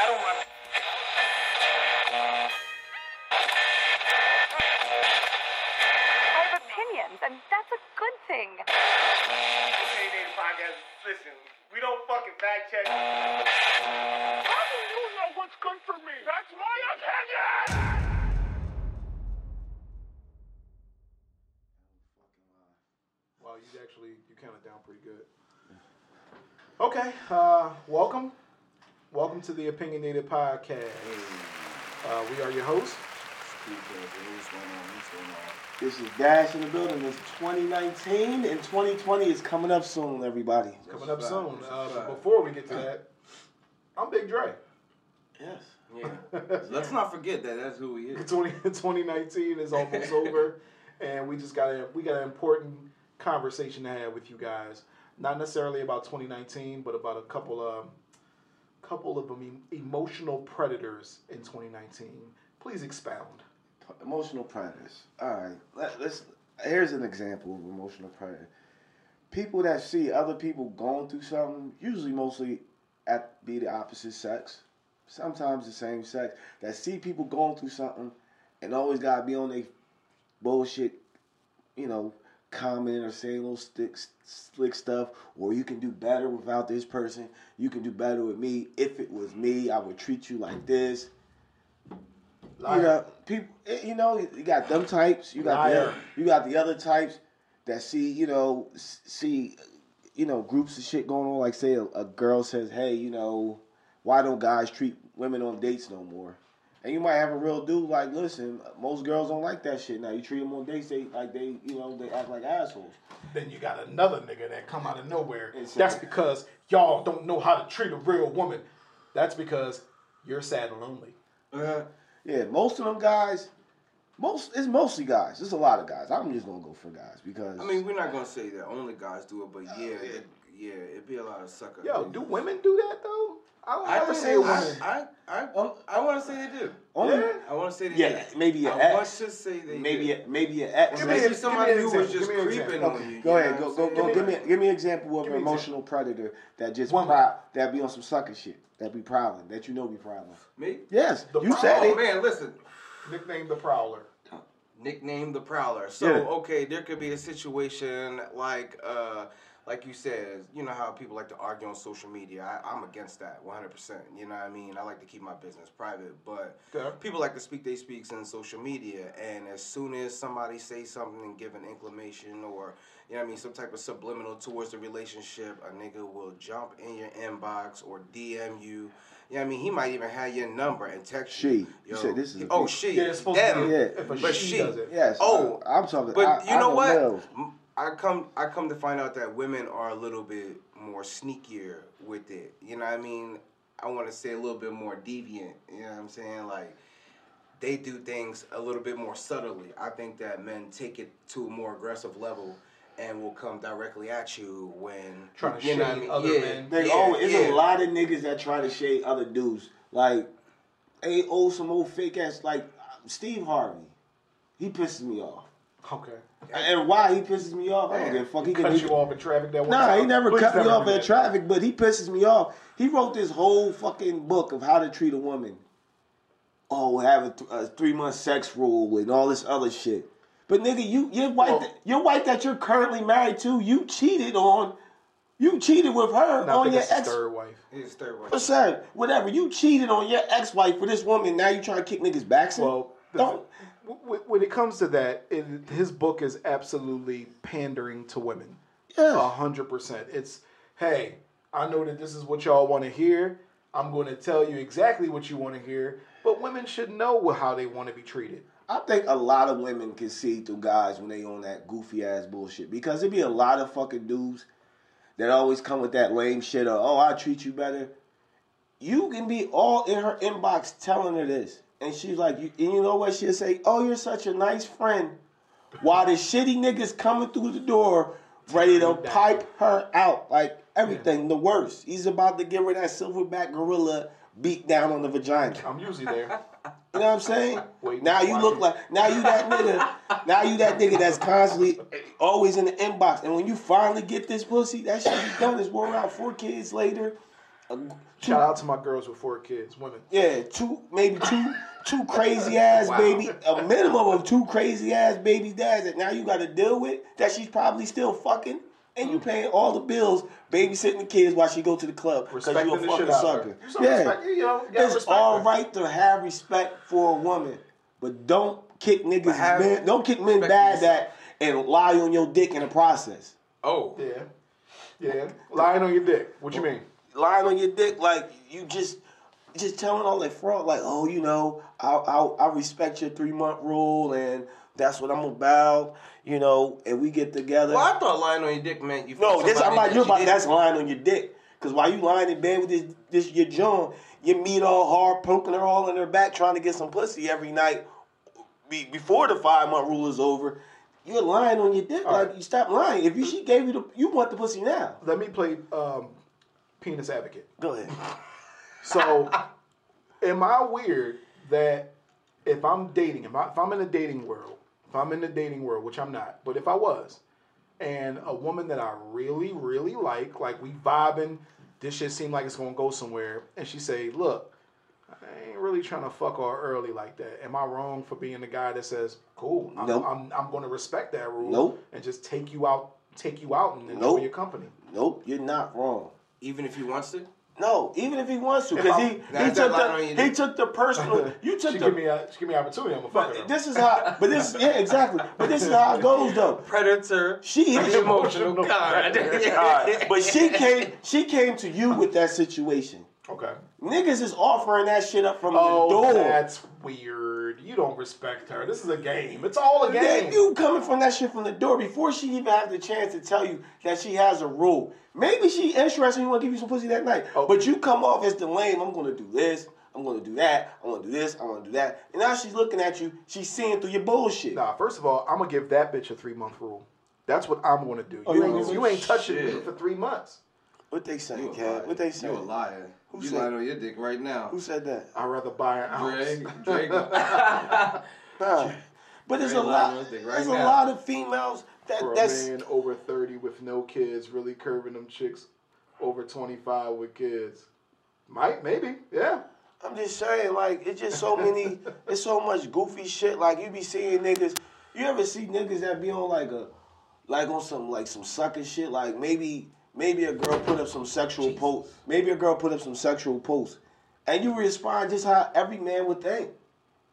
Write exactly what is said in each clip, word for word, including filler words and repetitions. I don't want to. I have opinions, and that's a good thing. Opinionated Podcast, listen, we don't fucking fact check. How do you know what's good for me? That's my opinion! Wow, you actually, you counted down pretty good. Okay, uh, welcome. Welcome to the Opinionated Podcast. Uh, we are your hosts. This is Dash in the building. It's twenty nineteen, and twenty twenty is coming up soon, everybody. It's coming up soon. Uh, but before we get to that, I'm Big Dre. Yes. Yeah. Let's not forget that that's who he is. twenty nineteen is almost over, and we just got a, we got an important conversation to have with you guys. Not necessarily about twenty nineteen, but about a couple of couple of em- emotional predators in twenty nineteen. Please expound. Emotional predators. All right. Let, let's. Here's an example of emotional predator. People that see other people going through something, usually mostly at be the opposite sex, sometimes the same sex, that see people going through something and always gotta be on their bullshit, you know, commenting or saying little stick, slick stuff, or you can do better without this person, you can do better with me, if it was me, I would treat you like this. Liar. You know, people, you know, you got them types, you got the, you got the other types that see, you know, see, you know, groups of shit going on, like say a, a girl says, hey, you know, why don't guys treat women on dates no more? And you might have a real dude like, listen, most girls don't like that shit now. You treat them on dates, they like they, you know, they act like assholes. Then you got another nigga that come out of nowhere. Exactly. That's because y'all don't know how to treat a real woman. That's because you're sad and lonely. Uh, yeah, most of them guys, most it's mostly guys. There's a lot of guys. I'm just gonna go for guys because I mean we're not gonna say that only guys do it, but uh, yeah, yeah, it, yeah, it'd be a lot of sucker. Yo, things. Do women do that though? I don't I have to say I, women. I I I, I want to say they do. Only, yeah. I want to say they yeah, do. Maybe an ex. I want to say they maybe do. A, maybe an ex. Maybe an, somebody who was just creeping on okay. you. Go you ahead. Go go go. Give me give me an example of an emotional predator that just proud, that be on some sucker shit, that be prowling, that you know be prowling. Me? Yes. The you prowler. Said it. Oh man, listen. Nickname the Prowler. Nickname the Prowler. So yeah. Okay, there could be a situation like. Uh, Like you said, you know how people like to argue on social media. I, I'm against that, one hundred percent. You know what I mean? I like to keep my business private, but okay. People like to speak they speaks in social media, and as soon as somebody says something and give an inclination or, you know what I mean, some type of subliminal towards the relationship, a nigga will jump in your inbox or D M you. You know what I mean? He might even have your number and text she. You. Yo, you said this is oh, she. Yeah, it's supposed them, to be yeah, but, but she, she does it. Yes. Oh, I'm talking. But I, you know what? Know. I come I come to find out that women are a little bit more sneakier with it. You know what I mean? I want to say a little bit more deviant. You know what I'm saying? Like, they do things a little bit more subtly. I think that men take it to a more aggressive level and will come directly at you when... Trying to shade I mean? Other yeah, men. They yeah, always, it's yeah. a lot of niggas that try to shade other dudes. Like, they old some old fake-ass... Like, Steve Harvey. He pisses me off. Okay. And why he pisses me off, man, I don't give a fuck. He, he can, cut he, you off in traffic that one nah, time? Nah, he never Please cut me off in traffic, but he pisses me off. He wrote this whole fucking book of how to treat a woman. Oh, have a, th- a three-month sex rule and all this other shit. But nigga, you, your, wife well, that, your wife that you're currently married to, you cheated on... You cheated with her no, on your ex. Third wife. His third wife. Percent, whatever. You cheated on your ex-wife for this woman. Now you trying to kick niggas' backs in? Well, don't... When it comes to that, it, his book is absolutely pandering to women. Yeah. A hundred percent. It's, hey, I know that this is what y'all want to hear. I'm going to tell you exactly what you want to hear. But women should know how they want to be treated. I think a lot of women can see through guys when they on that goofy-ass bullshit. Because there be a lot of fucking dudes that always come with that lame shit of, oh, I'll treat you better. You can be all in her inbox telling her this. And she's like, you, and you know what? She'll say, oh, you're such a nice friend. While the shitty niggas coming through the door, ready to pipe her out. Like, everything, yeah. The worst. He's about to give her that silverback gorilla beat down on the vagina. I'm usually there. You know what I'm saying? Wait, now you look like, now you that nigga, now you that nigga that's constantly always in the inbox. And when you finally get this pussy, that shit is done. It's worn out four kids later. A, two, shout out to my girls with four kids, women. Yeah, two, maybe two, two crazy ass wow. baby, a minimum of two crazy ass baby dads that now you got to deal with that she's probably still fucking, and you paying all the bills, babysitting the kids while she go to the club because you a fucking sucker. Yeah, respect, you know, you it's all her. right to have respect for a woman, but don't kick niggas, have, men, don't kick men bad that and lie on your dick in the process. Oh yeah, yeah, lying on your dick. What you mean? Lying on your dick, like you just, just telling all that fraud, like, oh, you know, I, I, I respect your three month rule, and that's what I'm about, you know. And we get together. Well, I thought lying on your dick meant you. No, this I'm like you about that's lying on your dick, because while you lying in bed with this, this your John, you meet all hard, poking her all in her back, trying to get some pussy every night, be, before the five month rule is over. You're lying on your dick, all like right. You stop lying. If you, she gave you the, you want the pussy now. Let me play. Um, Penis advocate. Go ahead. So, am I weird that if I'm dating, if, I, if I'm in the dating world, if I'm in the dating world, which I'm not, but if I was, and a woman that I really, really like, like we vibing, this shit seems like it's going to go somewhere, and she say, look, I ain't really trying to fuck her early like that. Am I wrong for being the guy that says, cool, I'm, nope. I'm, I'm, I'm going to respect that rule nope. and just take you out, take you out and enjoy nope. your company? Nope, you're not wrong. Even if he wants to? No, even if he wants to. Because he, he, took the, he took the personal... You took she, the, give me a, she give me an opportunity. I'm going to fuck her. This is how... But this, yeah, exactly. But this is how it goes, though. Predator. She is emotional. emotional God. God. But she came, she came to you with that situation. Okay. Niggas is offering that shit up from oh, the door. Oh, that's weird. You don't respect her. This is a game. It's all a game. Then you coming from that shit from the door before she even has the chance to tell you that she has a rule. Maybe she interested and want to give you some pussy that night. Oh. But you come off as the lame. I'm going to do this. I'm going to do that. I'm going to do this. I'm going to do that. And now she's looking at you. She's seeing through your bullshit. Nah, first of all, I'm going to give that bitch a three-month rule. That's what I'm going to do. Oh, you, you, ain't, you ain't touching me for three months. What they saying, Cat? What they saying? You a liar. Who you lying on your dick right now. Who said that? I'd rather buy an ounce. Drake, Drake. nah. But Drake there's a lot right There's now. a lot of females that For a that's man over thirty with no kids, really curving them chicks over twenty-five with kids. Might maybe, yeah. I'm just saying, like, it's just so many it's so much goofy shit. Like you be seeing niggas, you ever see niggas that be on like a like on some like some sucker shit, like maybe Maybe a girl put up some sexual post. Maybe a girl put up some sexual post, and you respond just how every man would think.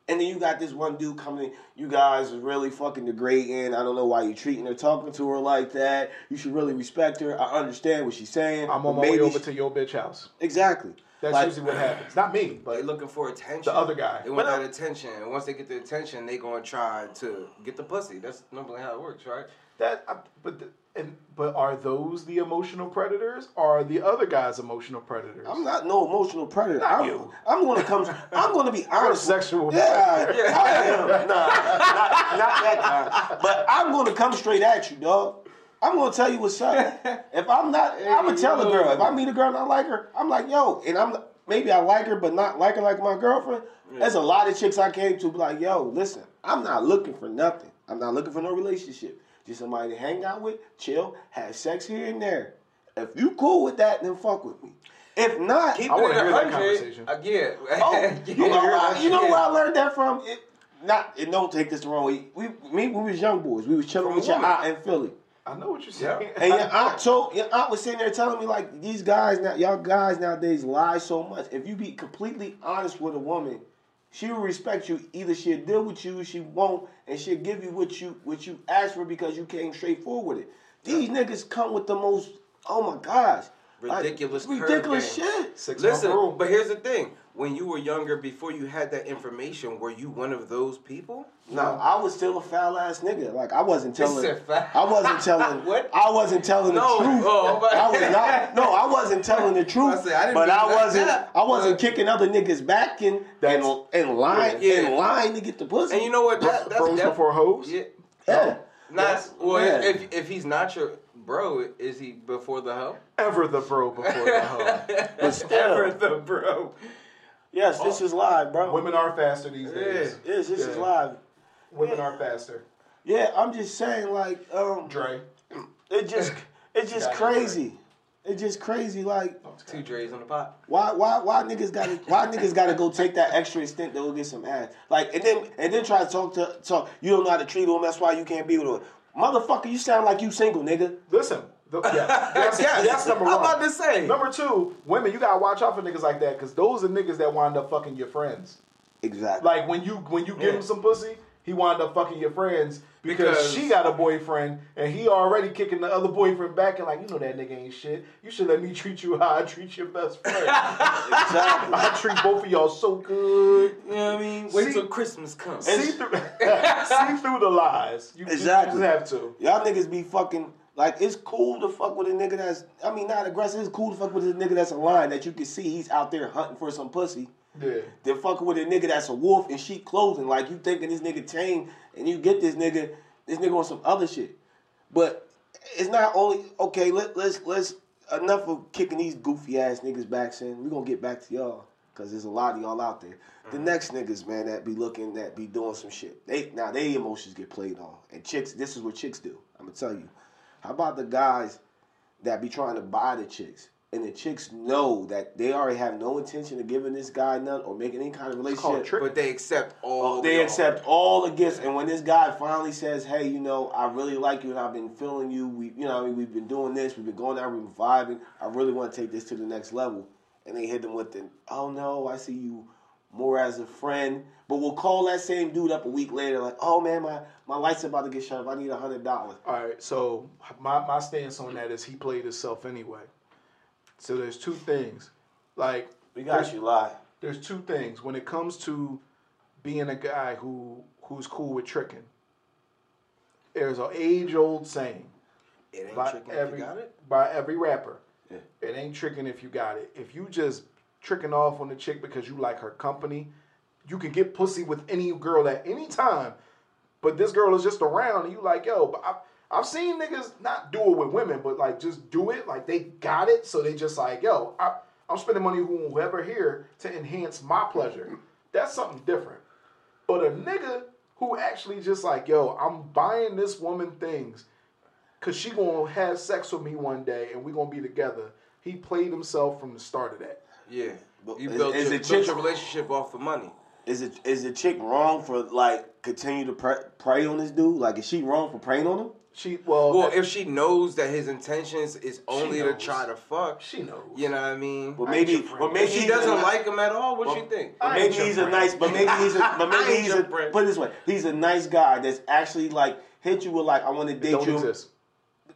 And then you got this one dude coming in. You guys is really fucking degrading. I don't know why you treating her, talking to her like that. You should really respect her. I understand what she's saying. I'm on my way over she... to your bitch house. Exactly. That's like, usually what happens. Not me, but they're looking for attention. The other guy. They want but that I... attention, and once they get the attention, they gonna try to get the pussy. That's normally how it works, right? That, I, but. The, And, but are those the emotional predators? Or are the other guys emotional predators? I'm not no emotional predator. Not I'm, you. I'm going to come. I'm going to be honest. You're a sexual yeah, yeah, I am. Nah, not, not that kind. But I'm going to come straight at you, dog. I'm going to tell you what's up. If I'm not, hey, I'm going to tell a girl. If I meet a girl and I like her, I'm like, yo. And I'm maybe I like her, but not like her like my girlfriend. Yeah. There's a lot of chicks I came to be like, yo, listen, I'm not looking for nothing. I'm not looking for no relationship. Just somebody to hang out with, chill, have sex here and there. If you cool with that, then fuck with me. If not, keep I want to hear that conversation again. Oh, you know, I, you know where I learned that from? It, not, it don't take this the wrong way. We, me, we was young boys. We was chilling from with your aunt in Philly. I know what you're saying. And your aunt, so your aunt was sitting there telling me like these guys now, y'all guys nowadays lie so much. If you be completely honest with a woman, she will respect you. Either she'll deal with you, she won't, and she'll give you what you what you asked for because you came straight forward with it. These yeah. niggas come with the most, oh my gosh. Ridiculous like, Ridiculous shit. Six Listen, but here's the thing. When you were younger, before you had that information, were you one of those people? No, I was still a foul ass nigga. Like I wasn't telling. I wasn't telling. What? I wasn't telling the no, truth. Oh, but I was not. No, I wasn't telling the truth. I said, I didn't but I wasn't. That. I wasn't but, kicking other niggas back and and, and lying yeah. and lying to get the pussy. And you know what? That, that's Bros before hoes. Yeah. Yeah. No. Not, yeah. Well, yeah. if if he's not your. Bro, is he before the hoe? Ever the bro before the hoe. But still, ever the bro. Yes, this oh. is live, bro. Women are faster these yeah. days. Yes, this yeah. is live. Women yeah. are faster. Yeah, I'm just saying, like, um, Dre. It just, it's just crazy. It's just crazy, like two Dre's on the pot. Why, why, why niggas got to, why niggas got to go take that extra extent to go get some ass? Like, and then, and then try to talk to talk. You don't know how to treat them. That's why you can't be with them. Motherfucker, you sound like you single, nigga. Listen, the, yeah, that's, yeah, that's number one. I'm about to say. Number two, women, you gotta watch out for niggas like that because those are niggas that wind up fucking your friends. Exactly. Like when you when you yeah. give him some pussy, he wind up fucking your friends. Because, because she got a boyfriend, and he already kicking the other boyfriend back and like, you know that nigga ain't shit. You should let me treat you how I treat your best friend. Exactly. I treat both of y'all so good. You know what I mean? Wait see, till Christmas comes. See through, see through the lies. You, exactly. You just have to. Y'all niggas be fucking, like, it's cool to fuck with a nigga that's, I mean, not aggressive. It's cool to fuck with a nigga that's a lion that you can see he's out there hunting for some pussy. Yeah. They're fucking with a nigga that's a wolf in sheep clothing. Like, you thinking this nigga tame, and you get this nigga, this nigga on some other shit. But it's not only, okay, let, let's, let's, enough of kicking these goofy-ass niggas back, saying we're going to get back to y'all, because there's a lot of y'all out there. Mm-hmm. The next niggas, man, that be looking, that be doing some shit. They Now, they emotions get played on. And chicks, this is what chicks do. I'm going to tell you. How about the guys that be trying to buy the chicks? And the chicks know that they already have no intention of giving this guy none or making any kind of relationship. But they accept all. Oh, they the accept offer. all the gifts. And when this guy finally says, "Hey, you know, I really like you, and I've been feeling you. We, you know, I mean, we've been doing this. We've been going out. We've been vibing. I really want to take this to the next level." And they hit them with the, "Oh no, I see you more as a friend." But we'll call that same dude up a week later, like, "Oh man, my my lights about to get shut off. I need a hundred dollars." All right. So my my stance on that is he played himself anyway. So there's two things, like we got you lie. There's two things when it comes to being a guy who who's cool with tricking. There's an age-old saying. It ain't tricking if you got it. By every rapper, yeah. It ain't tricking if you got it. If you just tricking off on the chick because you like her company, you can get pussy with any girl at any time. But this girl is just around, and you like, yo, but I. I've seen niggas not do it with women, but like just do it. Like they got it, so they just like, yo, I, I'm spending money on whoever here to enhance my pleasure. That's something different. But a nigga who actually just like, yo, I'm buying this woman things because she going to have sex with me one day and we going to be together. He played himself from the start of that. Yeah. You is, built, is your, built your relationship off of money. Is it is the chick wrong for like continue to pre- prey on this dude? Like is she wrong for preying on him? She well, well if she knows that his intentions is only to try to fuck, she knows. You know what I mean? But maybe, but maybe she doesn't like him at all. What well, you think? But maybe he's friend. a nice. But maybe he's. A, but maybe he's. A, put it this way, he's a nice guy that's actually like hit you with like I want to date don't you. Exist.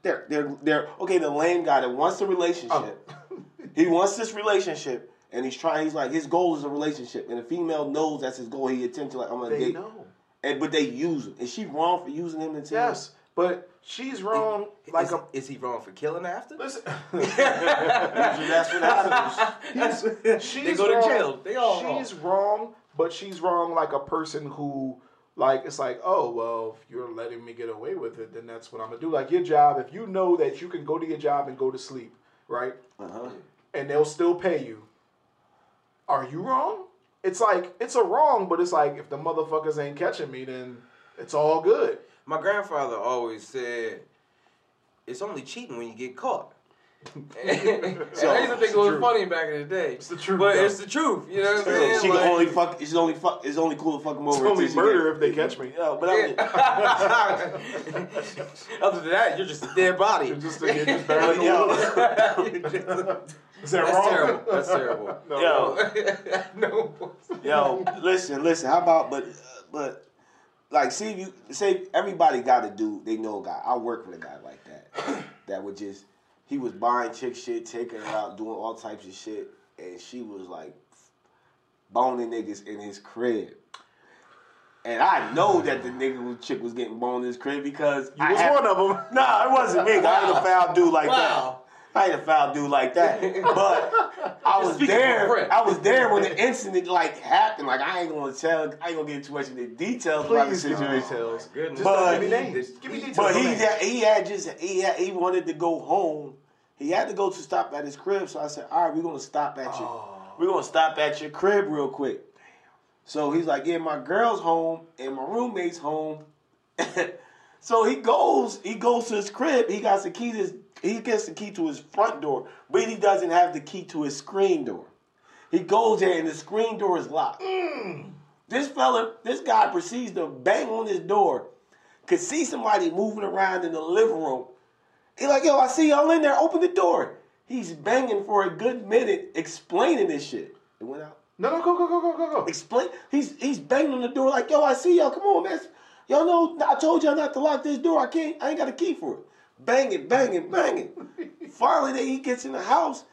They're they're they're okay. The lame guy that wants a relationship. Oh. He wants this relationship, and he's trying. He's like his goal is a relationship, and the female knows that's his goal. He attempts to like I'm gonna they date. Know. And but they use him. Is she wrong for using him until? Yes. But she's wrong. Is, like, is, a, is he wrong for killing after? Listen, that's what happens. He's, she's they go wrong. to jail. They all she's wrong. wrong, but she's wrong like a person who, like, it's like, oh well, if you're letting me get away with it, then that's what I'm gonna do. Like your job, if you know that you can go to your job and go to sleep, right? Uh-huh. And they'll still pay you. Are you wrong? It's like it's a wrong, but it's like if the motherfuckers ain't catching me, then it's all good. My grandfather always said, it's only cheating when you get caught. So, I used to think it was truth. funny back in the day. It's the truth. But though. It's the truth. You know what I'm saying? She like, can only fuck, it's, only fuck, it's only cool to fuck them over. It's only murder if they catch me. No, but yeah. Other than that, you're just a dead body. You're just a dead body. Is that That's wrong? Terrible. That's terrible. No. Yo. No. Yo, listen, listen. How about, but, uh, but. Like, see, if you say everybody got a dude, they know a guy. I work with a guy like that. That would just, he was buying chick shit, taking her out, doing all types of shit. And she was like, boning niggas in his crib. And I know that the nigga chick was getting boned in his crib because. You I was had, one of them. Nah, it wasn't me. Wow. I ain't a foul dude like wow. that. I ain't a foul dude like that. But I was there. I was there when the incident like happened. Like I ain't gonna tell. I ain't gonna get too much into details Please about the situation. Details. Oh, but give me names. Give me details. But he had, he had just he had, he wanted to go home. He had to go to stop at his crib. So I said, all right, we're gonna stop at oh. your we're gonna stop at your crib real quick. So he's like, yeah, my girl's home and my roommate's home. So he goes he goes to his crib. He got the key to his he gets the key to his front door, but he doesn't have the key to his screen door. He goes there and the screen door is locked. Mm. This fella, this guy proceeds to bang on his door, could see somebody moving around in the living room. He's like, yo, I see y'all in there, open the door. He's banging for a good minute explaining this shit. It went out. No, no, go, go, go, go, go, go. Explain. He's he's banging on the door like, yo, I see y'all. Come on, man. Y'all know I told y'all not to lock this door. I can't. I ain't got a key for it. Bang it, bang it, bang it. Finally, then he gets in the house.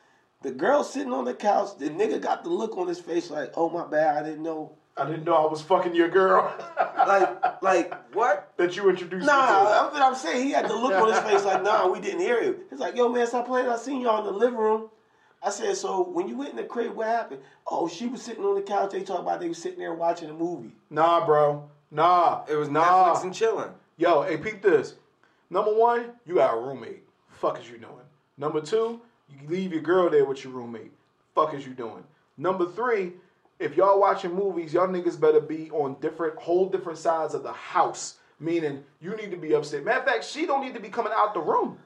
The girl's sitting on the couch. The nigga got the look on his face like, oh, my bad. I didn't know. I didn't know I was fucking your girl. like, like what? That you introduced nah, me to. Nah, I'm, I'm saying he had the look on his face like, nah, we didn't hear you. He's like, yo, man, stop playing. I seen y'all in the living room. I said, so when you went in the crib, what happened? Oh, she was sitting on the couch. They talking about they was sitting there watching a movie. Nah, bro. Nah. It was nah. Netflix and chilling. Yo, hey, peep this. Number one, you got a roommate. Fuck is you doing? Number two, you leave your girl there with your roommate. Fuck is you doing? Number three, if y'all watching movies, y'all niggas better be on different, whole different sides of the house. Meaning, you need to be upset. Matter of fact, she don't need to be coming out the room.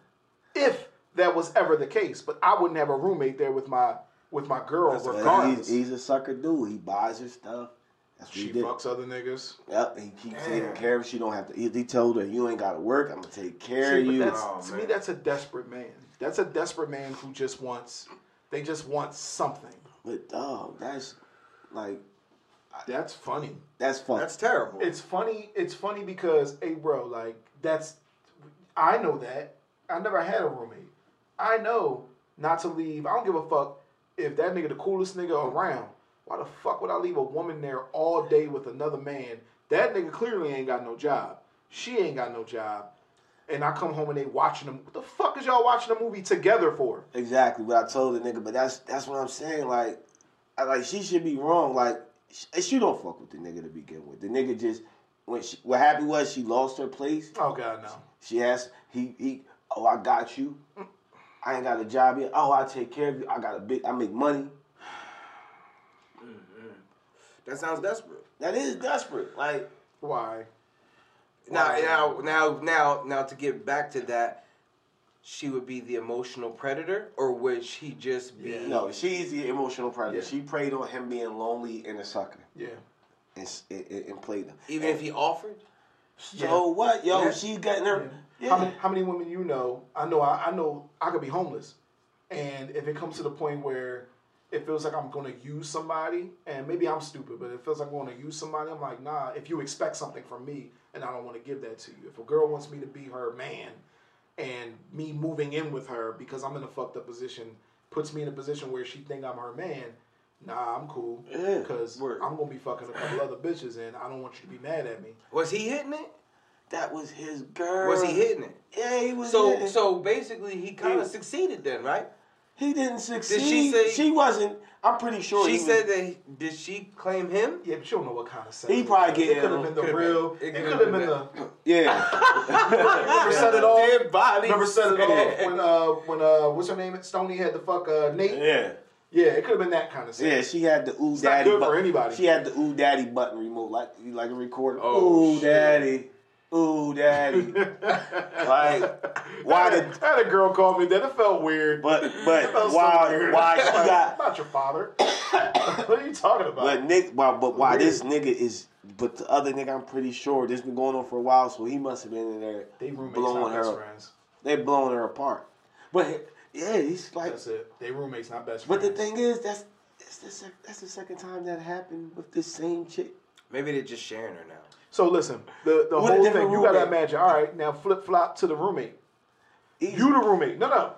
If that was ever the case, but I wouldn't have a roommate there with my with my girl. That's regardless. He's, he's a sucker dude. He buys her stuff. That's what she he did. Fucks other niggas. Yep, he keeps Damn. taking care of. She don't have to. He told her, "You ain't got to work. I'm gonna take care See, of you." Oh, to man. me, that's a desperate man. That's a desperate man who just wants. They just want something. But dog, that's like. That's funny. That's funny. That's terrible. It's funny. It's funny because, hey, bro, like that's. I know that. I never had a roommate. I know not to leave. I don't give a fuck if that nigga the coolest nigga around. Why the fuck would I leave a woman there all day with another man? That nigga clearly ain't got no job. She ain't got no job. And I come home and they watching them. What the fuck is y'all watching a movie together for? Exactly what I told the nigga. But that's that's what I'm saying. Like, I, like she should be wrong. Like, she, she don't fuck with the nigga to begin with. The nigga just, when she, what happened was she lost her place. Oh, God, no. She, she asked, he, he, oh, I got you. I ain't got a job yet. Oh, I take care of you. I got a big. I make money. Mm-hmm. That sounds desperate. That is desperate. Like why? Now, why? now, now, now, now. To get back to that, she would be the emotional predator, or would she just be? Yeah. No, she's the emotional predator. Yeah. She preyed on him being lonely and a sucker. Yeah, and and, and played him. Even and if he offered. So yeah. what, yo? Yeah. She got in her. Yeah. Yeah. How many, how many women you know? I know. I, I know. I could be homeless, and if it comes to the point where it feels like I'm gonna use somebody, and maybe I'm stupid, but it feels like I'm gonna use somebody. I'm like, nah. If you expect something from me, and I don't want to give that to you. If a girl wants me to be her man, and me moving in with her because I'm in a fucked up position puts me in a position where she think I'm her man. Nah, I'm cool because I'm gonna be fucking a couple other bitches, and I don't want you to be mad at me. Was he hitting it? That was his girl. Was he hitting it? Yeah, he was so, hitting it. So basically, he kind of succeeded then, right? He didn't succeed. Did she say... She wasn't... I'm pretty sure she... She said that... He, did she claim him? Yeah, but you don't know what kind of sex. He probably get It could have been the real... It could have been, been the... Yeah. Remember said it all? Dead body. Remember said it all? When, uh... When, uh... What's her name? Stoney had the fuck, uh... Nate? Yeah. Yeah, it could have been that kind of sex. Yeah, she had the ooh it's daddy... Not good for anybody. She had the ooh daddy button remote. Like, like a recorder. Oh, ooh daddy. Ooh, daddy! Like, why did had, had a girl call me that? It felt weird, but but why so why she got not your father? What are you talking about? But Nick, well, but why weird. This nigga is? But the other nigga, I'm pretty sure this been going on for a while, so he must have been in there. They roommates, blowing not her, best friends. They blowing her apart. But yeah, he's like that's it. They roommates, not best friends. But the thing is, that's that's the, sec- that's the second time that happened with this same chick. Maybe they're just sharing her now. So listen, the, the whole thing, roommate. You gotta imagine, all right, now flip flop to the roommate. Easy. You the roommate. No, no.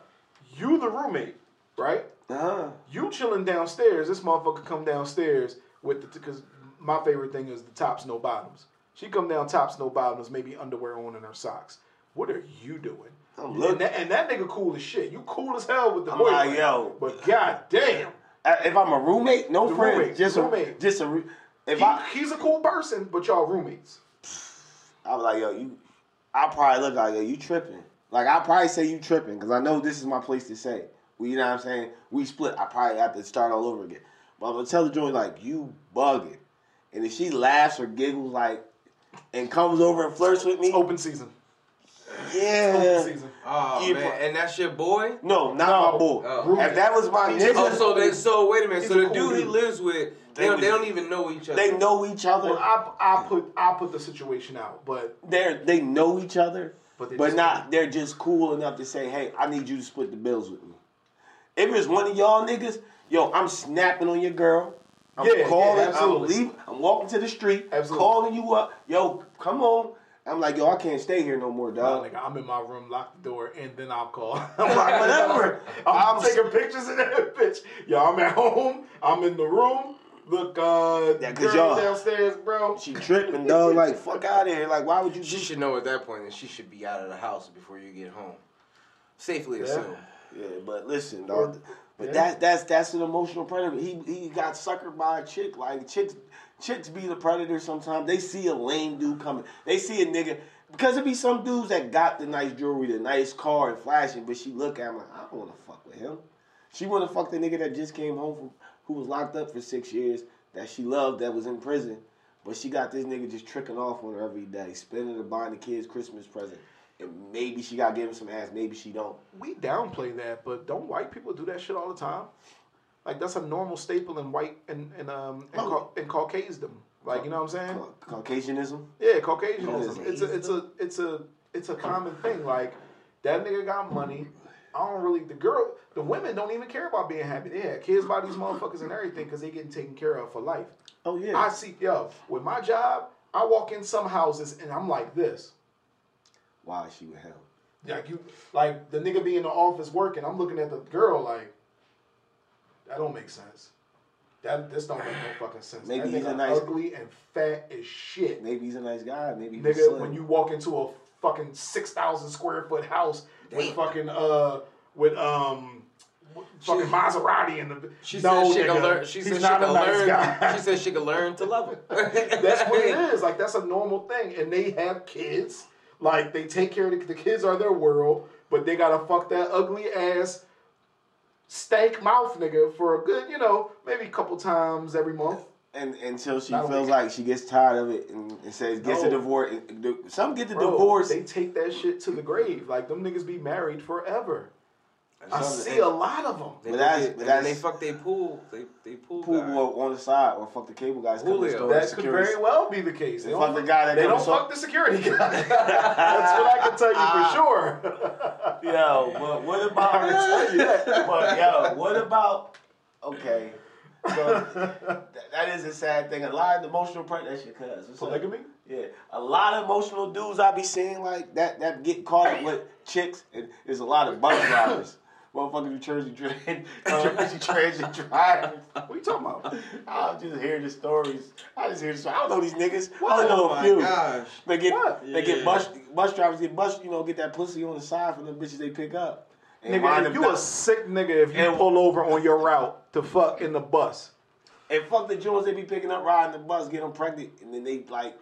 You the roommate, right? Uh-huh. You chilling downstairs. This motherfucker come downstairs with the, because my favorite thing is the tops, no bottoms. She come down tops, no bottoms, maybe underwear on and her socks. What are you doing? I'm looking. And that, and that nigga cool as shit. You cool as hell with the boyfriend. Like, yo. But goddamn. If I'm a roommate, no the friend. Roommate, just, roommate. A, just a roommate. If he, I, he's a cool person, but y'all roommates. I was like, yo, you. I probably look like, yo, you tripping. Like, I probably say you tripping because I know this is my place to say. Well, you know what I'm saying? We split. I probably have to start all over again. But I'm gonna tell the joint like, you bugging. And if she laughs or giggles like, and comes over and flirts with me, it's open season. Yeah, it's open season. Oh yeah, man, bro. And that's your boy? No, not no. my boy. Oh. If that was my nigga. Oh, so then, so wait a minute. So the cool dude he lives with, they, they, don't, they don't even know each other. They know each other. Well, I I put I put the situation out, but they they know each other, but, they but not. They're just cool enough to say, hey, I need you to split the bills with me. If it's one of y'all niggas, yo, I'm snapping on your girl. I'm yeah, calling. Yeah, I'm leaving. I'm walking to the street. Absolutely. Calling you up. Yo, come on. I'm like, yo, I can't stay here no more, dog. Like, I'm in my room, lock the door, and then I'll call. I'm like, whatever. I'm, I'm taking pictures of that bitch. Yo, I'm at home. I'm in the room. Look, uh, yeah, cause y'all downstairs, bro. She tripping, dog. Like, fuck out of here. Like, why would you? She should know at that point that she should be out of the house before you get home. Safely yeah. assumed. Yeah, but listen, dog. But yeah. that that's that's an emotional predator. He he got suckered by a chick. Like chicks chicks be the predator sometimes. They see a lame dude coming. They see a nigga because it be some dudes that got the nice jewelry, the nice car, and flashing. But she look at him like, I don't want to fuck with him. She want to fuck the nigga that just came home from who was locked up for six years that she loved that was in prison. But she got this nigga just tricking off on her every day, spending and buying the kids Christmas present. Maybe she got to give him some ass. Maybe she don't. We downplay that, but don't white people do that shit all the time? Like, that's a normal staple in white and and um and, oh. ca- and Caucasism. Like, you know what I'm saying? Ca- Caucasianism. Yeah, Caucasianism. It's a it's a it's a it's a common thing. Like, that nigga got money. I don't really. The girl, the women don't even care about being happy. They had kids by these motherfuckers and everything because they getting taken care of for life. Oh yeah. I see. Yo, with my job, I walk in some houses and I'm like this. Why is she with him? Like you, like the nigga be in the office working. I'm looking at the girl like, that don't make sense. That this don't make no fucking sense. Maybe that he's a nice ugly and fat as shit. Maybe he's a nice guy. Maybe he's nigga, when you walk into a fucking six thousand square foot house Damn. with fucking uh with um fucking she, Maserati in the she no, said she nigga, can learn. She said she can learn. Nice she said she can learn to love him. That's what it is. Like that's a normal thing, and they have kids. Like, they take care of the, the kids are their world, but they gotta fuck that ugly-ass stank mouth nigga for a good, you know, maybe a couple times every month. And until she Not feels like she gets tired of it and, and says, gets no. a divorce. Some get the Bro, divorce. They take that shit to the grave. Like, them niggas be married forever. I see a lot of them. They but that's, get, but that's, they fuck they pool. They they pool, pool guy. on the side or fuck the cable guys. Julio, that could very well be the case. They, they fuck the guy that they don't fuck the security guy. That's what I can tell you uh, for sure. Yo, but what about? I tell you that, but yo, what about? Okay, so th- that is a sad thing. A lot of emotional predators. That's your cousin. Polygamy. Up? Yeah, a lot of emotional dudes I be seeing like that that get caught up with chicks. And there's a lot of bus drivers. Motherfucker New Jersey Transit drivers. What are you talking about? I just hear the stories. I just hear the stories. I don't know these niggas. What? I don't know a few. Gosh. They get what? they yeah. get bus bus drivers get bus you know get that pussy on the side from the bitches they pick up. And nigga, if you down. a sick nigga if you and pull over on your route to fuck in the bus. And fuck the joints they be picking up riding the bus, get them pregnant, and then they like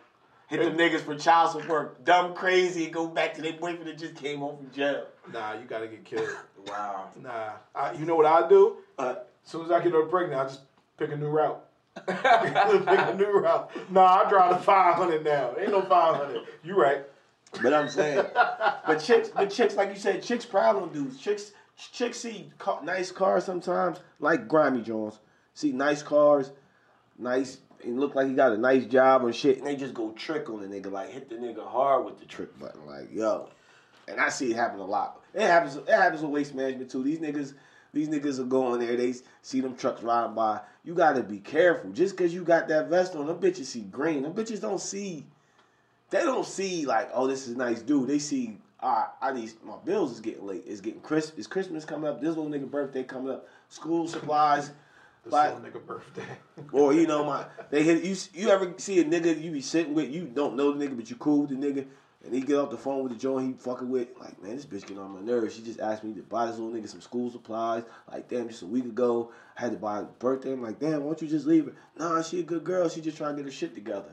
hit them niggas for child support, dumb crazy, and go back to their boyfriend that just came home from jail. Nah, you gotta get killed. Wow. Nah. I, you know what I do? Uh, as soon as I get her pregnant, I just pick a new route. pick a new route. Nah, I drive the five hundred now. Ain't no five hundred. You right. But I'm saying, but chicks, but chicks, like you said, chicks problem dudes. Chicks, chicks see ca- nice cars sometimes, like grimy Jones. See nice cars, nice. It look like he got a nice job and shit, and they just go trick on the nigga, like hit the nigga hard with the trick button, like yo. And I see it happen a lot. It happens. It happens with waste management too. These niggas, these niggas are going there. They see them trucks riding by. You gotta be careful. Just cause you got that vest on, them bitches see green. Them bitches don't see. They don't see like, oh, this is a nice dude. They see, all right, I need my bills is getting late. It's getting crisp. It's Christmas coming up. This little nigga birthday coming up. School supplies. This like, little nigga birthday. Or you know my they hit you. You ever see a nigga you be sitting with? You don't know the nigga, but you cool with the nigga, and he get off the phone with the joint he fucking with. Like man, this bitch getting on my nerves. She just asked me to buy this little nigga some school supplies. Like damn, just a week ago I had to buy her birthday. I'm like damn, why don't you just leave her? Nah, she a good girl. She just trying to get her shit together.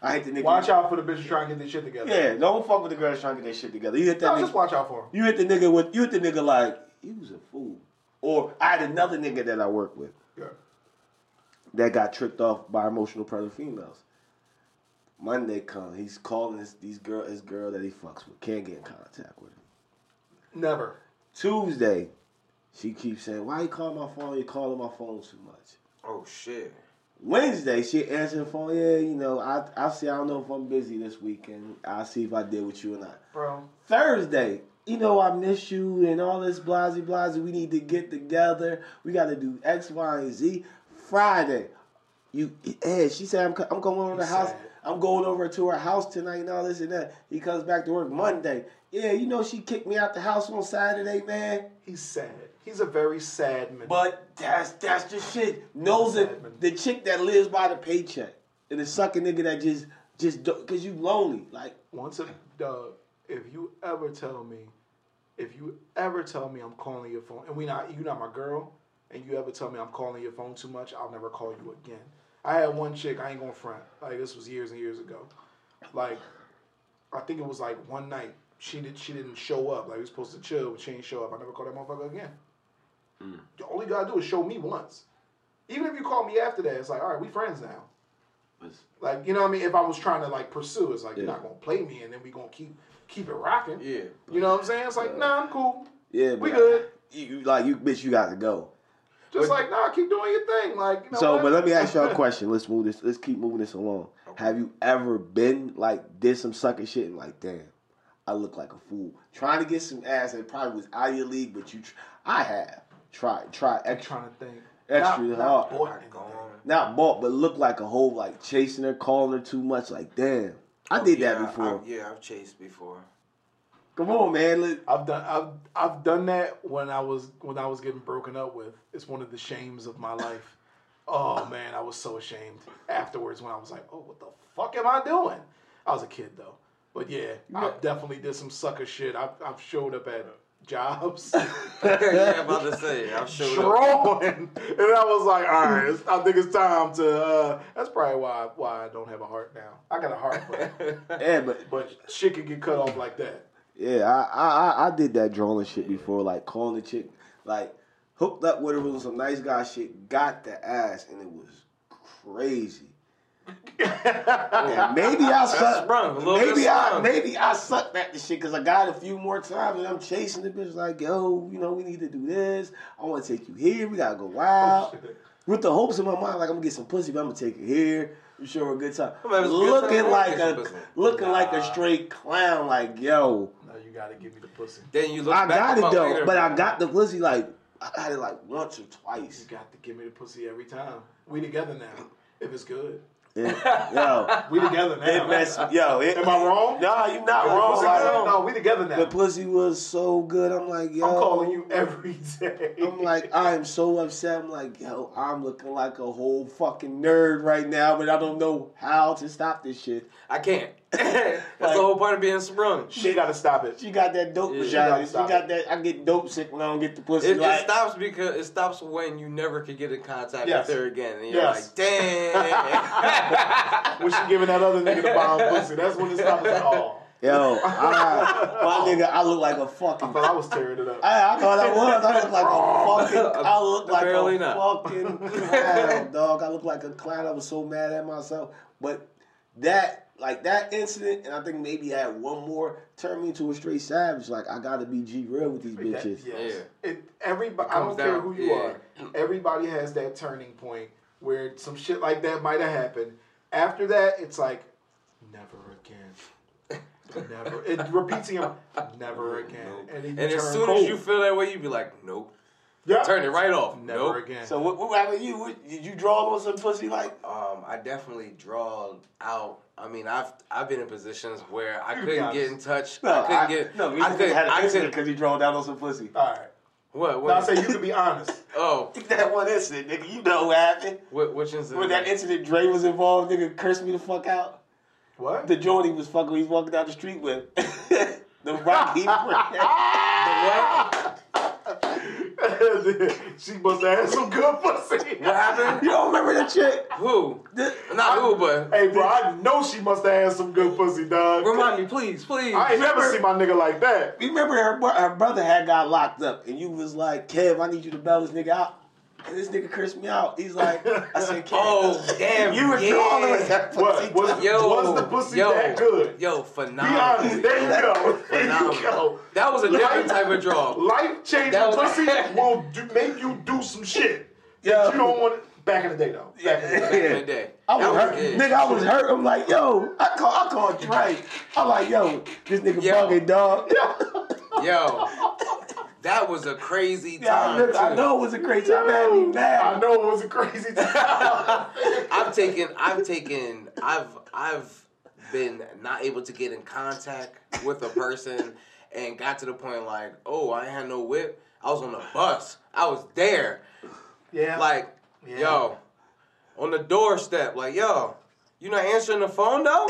I hate the nigga. Watch out for the bitches trying to get their shit together. Yeah, don't fuck with the girls trying to get their shit together. You hit that. No, nigga, just watch out for him. You hit the nigga with. You hit the nigga like he was a fool. Or I had another nigga that I worked with yeah. that got tricked off by emotional predator females. Monday comes, he's calling his these girl his girl that he fucks with. Can't get in contact with him. Never. Tuesday, she keeps saying, why you call my phone? You're calling my phone too much. Oh, shit. Wednesday, she answered the phone. Yeah, you know, I I see. I don't know if I'm busy this weekend. I'll see if I deal with you or not. Bro. Thursday, you know, I miss you and all this blasey blasey. We need to get together. We got to do X, Y, and Z. Friday, you. Hey, she said I'm I'm going over to the house. I'm going over to her house tonight and all this and that. He comes back to work Monday. Yeah, you know she kicked me out the house on Saturday, man. He's sad. He's a very sad man. But that's that's the shit. Knows it. The chick that lives by the paycheck and the sucking nigga that just just because you lonely. Like once a dog, if you ever tell me, if you ever tell me I'm calling your phone and we not you not my girl, and you ever tell me I'm calling your phone too much, I'll never call you again. I had one chick, I ain't gonna front. Like this was years and years ago. Like I think it was like one night she did she didn't show up. Like we were supposed to chill, but she didn't show up. I never called that motherfucker again. Mm. The only gotta do is show me once. Even if you call me after that, it's like, all right, we friends now. It's, like you know what I mean? If I was trying to like pursue, it's like yeah. You're not gonna play me, and then we gonna keep keep it rocking. Yeah. But, you know what I'm saying? It's like uh, nah, I'm cool. Yeah, we good. I, you like you bitch, you got to go. Just but, like nah, keep doing your thing. Like you know so, what? But let me ask y'all a question. Let's move this. Let's keep moving this along. Okay. Have you ever been like did some sucker shit and like damn, I look like a fool trying to get some ass that probably was out of your league, but you, tr- I have. Try, try, extra, trying to think. Extra not, hard. Not bought, not bought, but look like a whole, like, chasing her, calling her too much. Like, damn. I oh, did yeah, that before. I, yeah, I've chased before. Come on, man. Look. I've done I've I've done that when I was when I was getting broken up with. It's one of the shames of my life. Oh, man, I was so ashamed afterwards when I was like, oh, what the fuck am I doing? I was a kid, though. But, yeah, I definitely did some sucker shit. I've, I've showed up at jobs. Yeah, I'm about to say, I'm sure. And I was like, all right, I think it's time to. Uh, that's probably why why I don't have a heart now. I got a heart, but yeah, but but shit can get cut off like that. Yeah, I I I did that drawing shit before, like calling the chick, like hooked up with her with some nice guy shit, got the ass, and it was crazy. Yeah, maybe I suck. Maybe I maybe I sucked at the shit because I got a few more times and I'm chasing the bitch like, yo, you know, we need to do this. I want to take you here. We gotta go wild oh, with the hopes in my mind like I'm gonna get some pussy, but I'm gonna take you here. You sure we're a good time. Looking good time, like a looking nah. like a straight clown. Like yo, no, you gotta give me the pussy. Then you look. I back got it though, later, but man. I got the pussy like I got it like once or twice. You got to give me the pussy every time. We together now. If it's good. Yeah. Yo, we together now. It messed, yo, it, am I wrong? Nah, you not wrong. Like, no, we together now. The pussy was so good. I'm like, yo, I'm calling you every day. I'm like, I am so upset. I'm like, yo, I'm looking like a whole fucking nerd right now, but I don't know how to stop this shit. I can't. That's like, the whole part of being sprung. She gotta stop it. She got that dope. Yeah, she gotta stop she got that. I get dope sick when I don't get the pussy. It, like, it stops because it stops when you never can get in contact yes. with her again, and you're yes. like, damn. When she giving that other nigga the bomb pussy, that's when it stops at all. Yo, I, my nigga, I look like a fucking. I thought I was tearing it up. I, I thought I was. I look like a fucking. I look like Barely a not. fucking clown, dog. I look like a clown. I was so mad at myself. But that, like that incident, and I think maybe I had one more, turned me into a straight savage. Like I got to be G real with these but bitches. That, yes. Yeah. It, everybody, it I don't down. care who you yeah. are. Everybody has that turning point where some shit like that might have happened. After that, it's like, never again. Never. It repeats him, never again. Nope. And, and as soon cold. as you feel that way, you be like, nope. Yep. Turn it right off. Never nope. again. So what, what happened to you? What, did you draw on some pussy like? Um, I definitely drawed out. I mean, I've I've been in positions where I couldn't get in touch. No, I couldn't I, get. No, I couldn't. Had an incident because you drawn down on some pussy. All right. What? what no, I say you can be honest. Oh. That one incident, nigga, you know what happened. What, which incident? When that incident Dre was involved, nigga cursed me the fuck out. What? The joint he was fucking, he was walking down the street with. The rock he She must have had some good pussy. What happened? You don't remember that chick? Who? The, Not I, who, but. Hey, bro, I know she must have had some good pussy, dog. Remind me, please, please. I ain't remember, never seen my nigga like that. You remember her, her brother had got locked up, and you was like, Kev, I need you to bail this nigga out. And this nigga cursed me out. He's like, I said, oh, damn. You were drawing yeah. that pussy. What, was, yo, was the pussy yo, that good? Yo, phenomenal. Be honest, there you go. There you go. That was a life, different type of draw. Life-changing pussy will do, make you do some shit. Yeah. You don't want it. Back in the day, though. Back yeah. in the day. I was, was hurt. Dead. Nigga, I was hurt. I'm like, yo, I call, I called Drake. I'm like, yo, this nigga fucking dog. Yo, that was a crazy time. Yeah, I, know, I know it was a crazy time. Yo, I'm mad. I know it was a crazy time. I've taken, I've taken, I've, I've been not able to get in contact with a person and got to the point like, oh, I ain't had no whip. I was on the bus. I was there. Yeah. Like, yeah. Yo, on the doorstep, like, yo, you not answering the phone, though?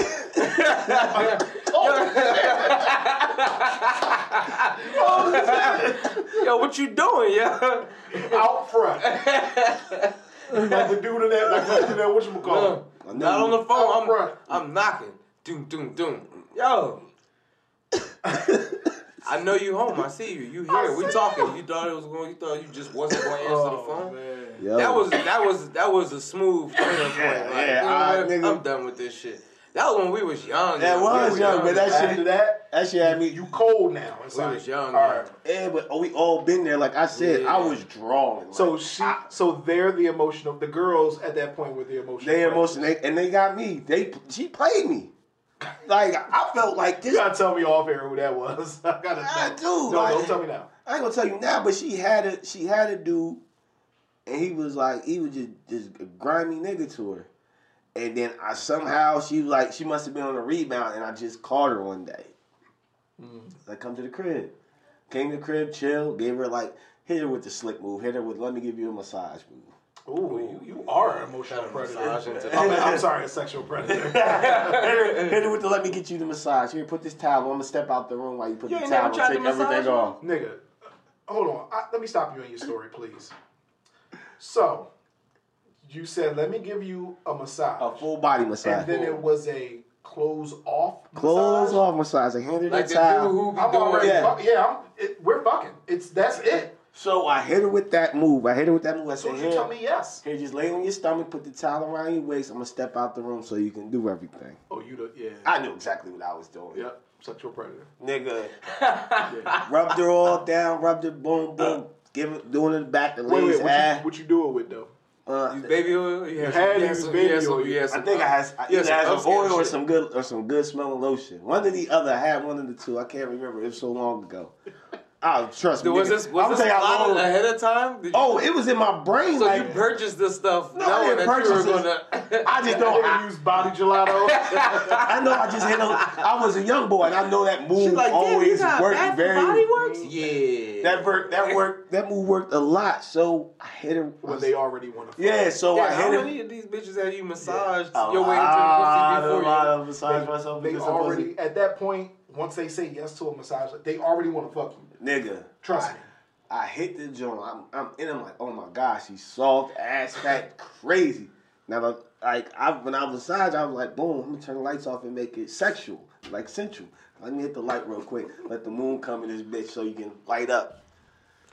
yo, yo, what you doing, yo? Out front. Like the dude in that, like the dude in that, whatchamacallit? No, not on the phone. I'm, front. I'm knocking. Doom, doom, doom. Yo. I know you home. I see you. You here. We talking. You. you thought it was going. You thought you just wasn't going to answer oh, the phone. Man. That was that was that was a smooth turning point. Yeah, like, yeah, you know, I, I'm done with this shit. That was when we was young. That you know, was we young, young, but that shit. After that, that shit had me. You cold now. It's we like, was young. All right. Yeah, but we all been there. Like I said, yeah. I was drawn. Like, so she. I, so they're the emotional. The girls at that point were the emotional. They emotional, they, and they got me. They she played me. Like, I felt like this. You gotta tell me off air who that was. I gotta I do. No, like, don't tell me now. I ain't gonna tell you now, but she had a she had a dude, and he was like, he was just, just a grimy nigga to her. And then I somehow, she was like, she must have been on a rebound, and I just called her one day. Mm. Like, come to the crib. Came to the crib, chill, gave her like, hit her with the slick move, hit her with, let me give you a massage move. Ooh, you, you are an emotional predator. I'm, I'm sorry, a sexual predator. Hit it with the let me get you the massage. Here, put this towel. I'm going to step out the room while you put you the towel and take everything off. Nigga, hold on. I, let me stop you in your story, please. So, you said, let me give you a massage. A full body massage. And then it was a clothes off clothes massage. Clothes off massage. I handed like the towel. Who I'm doing already yeah. Fuck, yeah, I'm, it, we're fucking. It's, that's it. So I hit her with that move. I hit her with that move. I said, so you tell me yes. Here, just lay on your stomach, put the towel around your waist. I'm going to step out the room so you can do everything. Oh, you the, yeah. I knew exactly what I was doing. Yep, sexual predator. Nigga. Yeah. Rubbed her all down, rubbed her, boom, boom. Uh, give it, doing it back, the legs. Wait, wait, what you, what you do it with, though? Uh, you baby oil? You had his baby oil. I think I had, I either had some oil or some good or some good smelling lotion. One or the other. I had one of the two. I can't remember. It was so long ago. Oh, trust me. Was this, was this plotted ahead of time? Did oh, you, it was in my brain. So like, you purchased this stuff. No, I didn't purchase it. I just don't I, use body gelato. I know I just hit on... I was a young boy, and I know that move like, always worked very... body works? Yeah. That, work, that, work, that move worked a lot, so I hit her... When they already want to... Yeah, so yeah, I hit her... How many of these bitches have you massaged yeah. your way into the pussy before you? I massaged myself. They already... At that point, once they say yes to a massage, they already want to fuck you. Nigga, trust I, me. I hit the joint. I'm, I'm and I'm like, oh my gosh, she's soft, ass fat, crazy. Now, like, I when I was massaged, I was like, boom, I'm gonna turn the lights off and make it sexual, like sensual. Let me hit the light real quick. Let the moon come in this bitch so you can light up.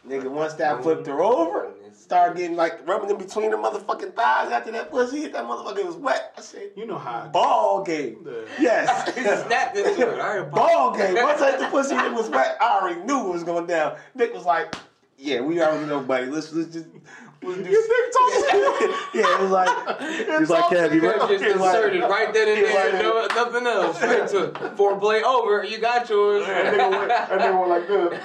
Nigga, once that flipped her over, started getting like rubbing in between the motherfucking thighs after that pussy hit that motherfucker was wet. I said, you know how I ball game. The... Yes. He snapped into it. I ball game. Once I hit the pussy it was wet, I already knew it was going down. Nick was like, yeah, we already know, buddy. Let's let's just let's do you think talking yeah, it was like it was like Kev, you right? Just inserted right then and there, like, no, nothing else. Straight to foreplay over, you got yours. And they went and they went like this.